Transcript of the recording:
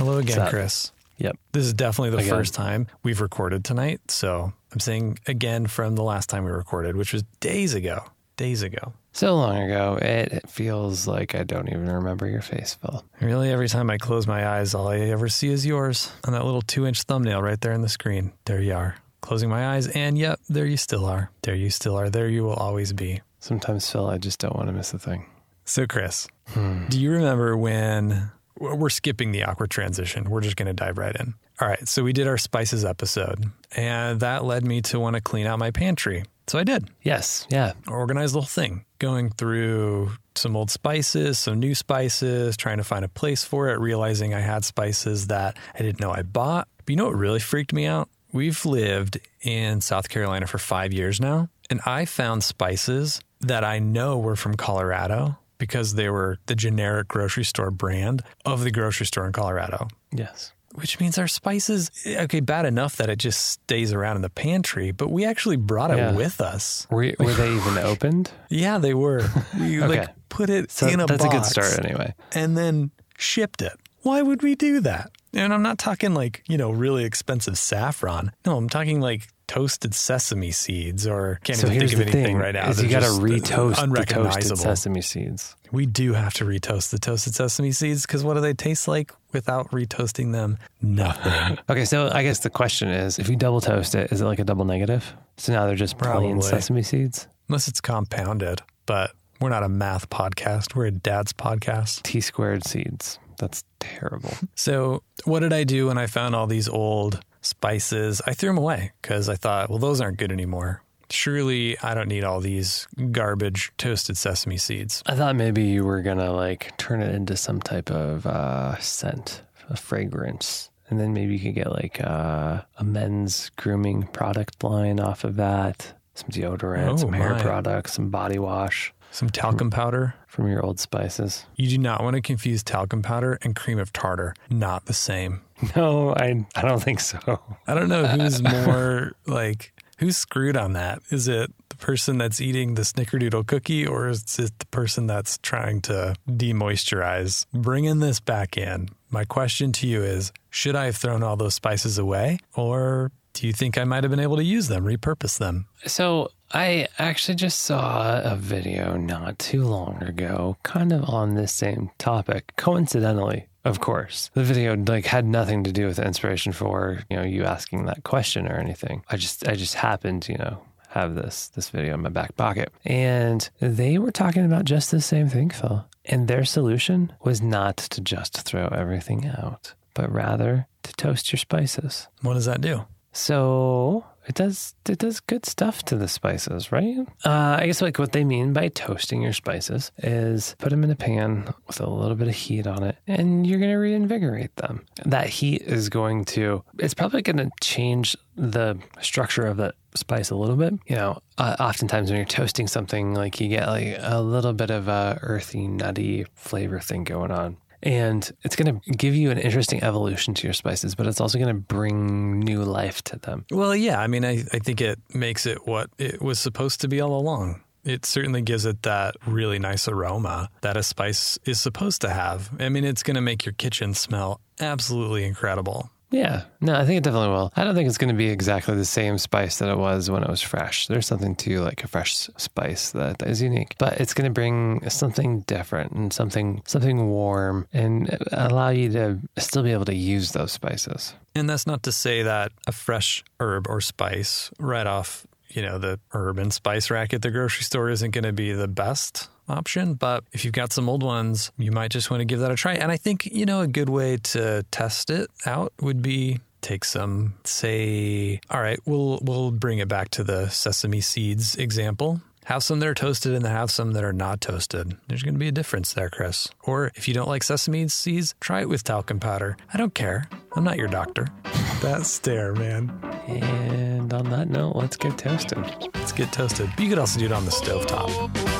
Hello again, Chris. Yep. This is definitely the first time we've recorded tonight. So I'm saying again from the last time we recorded, which was days ago. So long ago, it feels like I don't even remember your face, Phil. Really, every time I close my eyes, all I ever see is yours on that little 2-inch thumbnail right there in the screen. There you are. Closing my eyes, and yep, there you still are. There you still are. There you will always be. Sometimes, Phil, I just don't want to miss a thing. So, Chris, do you remember when... We're skipping the awkward transition. We're just going to dive right in. All right. So we did our spices episode, and that led me to want to clean out my pantry. So I did. Yes. Yeah. Organized the whole thing, going through some old spices, some new spices, trying to find a place for it, realizing I had spices that I didn't know I bought. But you know what really freaked me out? We've lived in South Carolina for 5 years now, and I found spices that I know were from Colorado, because they were the generic grocery store brand of the grocery store in Colorado. Yes. Which means our spices, okay, bad enough that it just stays around in the pantry, but we actually brought it with us. Were they even opened? Yeah, they were. We put it in a box. That's a good start anyway. And then shipped it. Why would we do that? And I'm not talking like, you know, really expensive saffron. No, I'm talking like toasted sesame seeds, or can't even think of anything right now. You got to retoast the toasted sesame seeds. We do have to retoast the toasted sesame seeds, because what do they taste like without retoasting them? Nothing. Okay, so I guess the question is, if you double toast it, is it like a double negative? So now they're just plain sesame seeds? Unless it's compounded, but we're not a math podcast. We're a dad's podcast. T-squared seeds. That's terrible. So what did I do when I found all these old spices? I threw them away because I thought, well, those aren't good anymore. Surely I don't need all these garbage toasted sesame seeds. I thought maybe you were going to like turn it into some type of scent, a fragrance. And then maybe you could get like a men's grooming product line off of that. Some deodorant, some hair products, some body wash. Some talcum powder. From your old spices. You do not want to confuse talcum powder and cream of tartar. Not the same. No, I don't think so. I don't know who's more like, who's screwed on that? Is it the person that's eating the snickerdoodle cookie, or is it the person that's trying to demoisturize? Bringing this back in, my question to you is, should I have thrown all those spices away, or do you think I might have been able to use them, repurpose them? So I actually just saw a video not too long ago, kind of on this same topic, coincidentally. Of course. The video like had nothing to do with the inspiration for, you know, you asking that question or anything. I just happened to, you know, have this video in my back pocket. And they were talking about just the same thing, Phil. And their solution was not to just throw everything out, but rather to toast your spices. What does that do? So it does good stuff to the spices, right? I guess like what they mean by toasting your spices is put them in a pan with a little bit of heat on it, and you're going to reinvigorate them. That heat is going to, it's probably going to change the structure of the spice a little bit. You know, oftentimes when you're toasting something, like you get like a little bit of a earthy, nutty flavor thing going on. And it's going to give you an interesting evolution to your spices, but it's also going to bring new life to them. Well, yeah. I mean, I think it makes it what it was supposed to be all along. It certainly gives it that really nice aroma that a spice is supposed to have. I mean, it's going to make your kitchen smell absolutely incredible. Yeah. No, I think it definitely will. I don't think it's going to be exactly the same spice that it was when it was fresh. There's something to like a fresh spice that is unique, but it's going to bring something different and something warm and allow you to still be able to use those spices. And that's not to say that a fresh herb or spice right off, you know, the herb and spice rack at the grocery store isn't going to be the best option, but if you've got some old ones, you might just want to give that a try. And I think, you know, a good way to test it out would be take some, say, all right, we'll bring it back to the sesame seeds example. Have some that are toasted and have some that are not toasted. There's going to be a difference there, Chris. Or if you don't like sesame seeds, try it with talcum powder. I don't care. I'm not your doctor. That stare, man. And on that note, let's get toasted. You could also do it on the stovetop.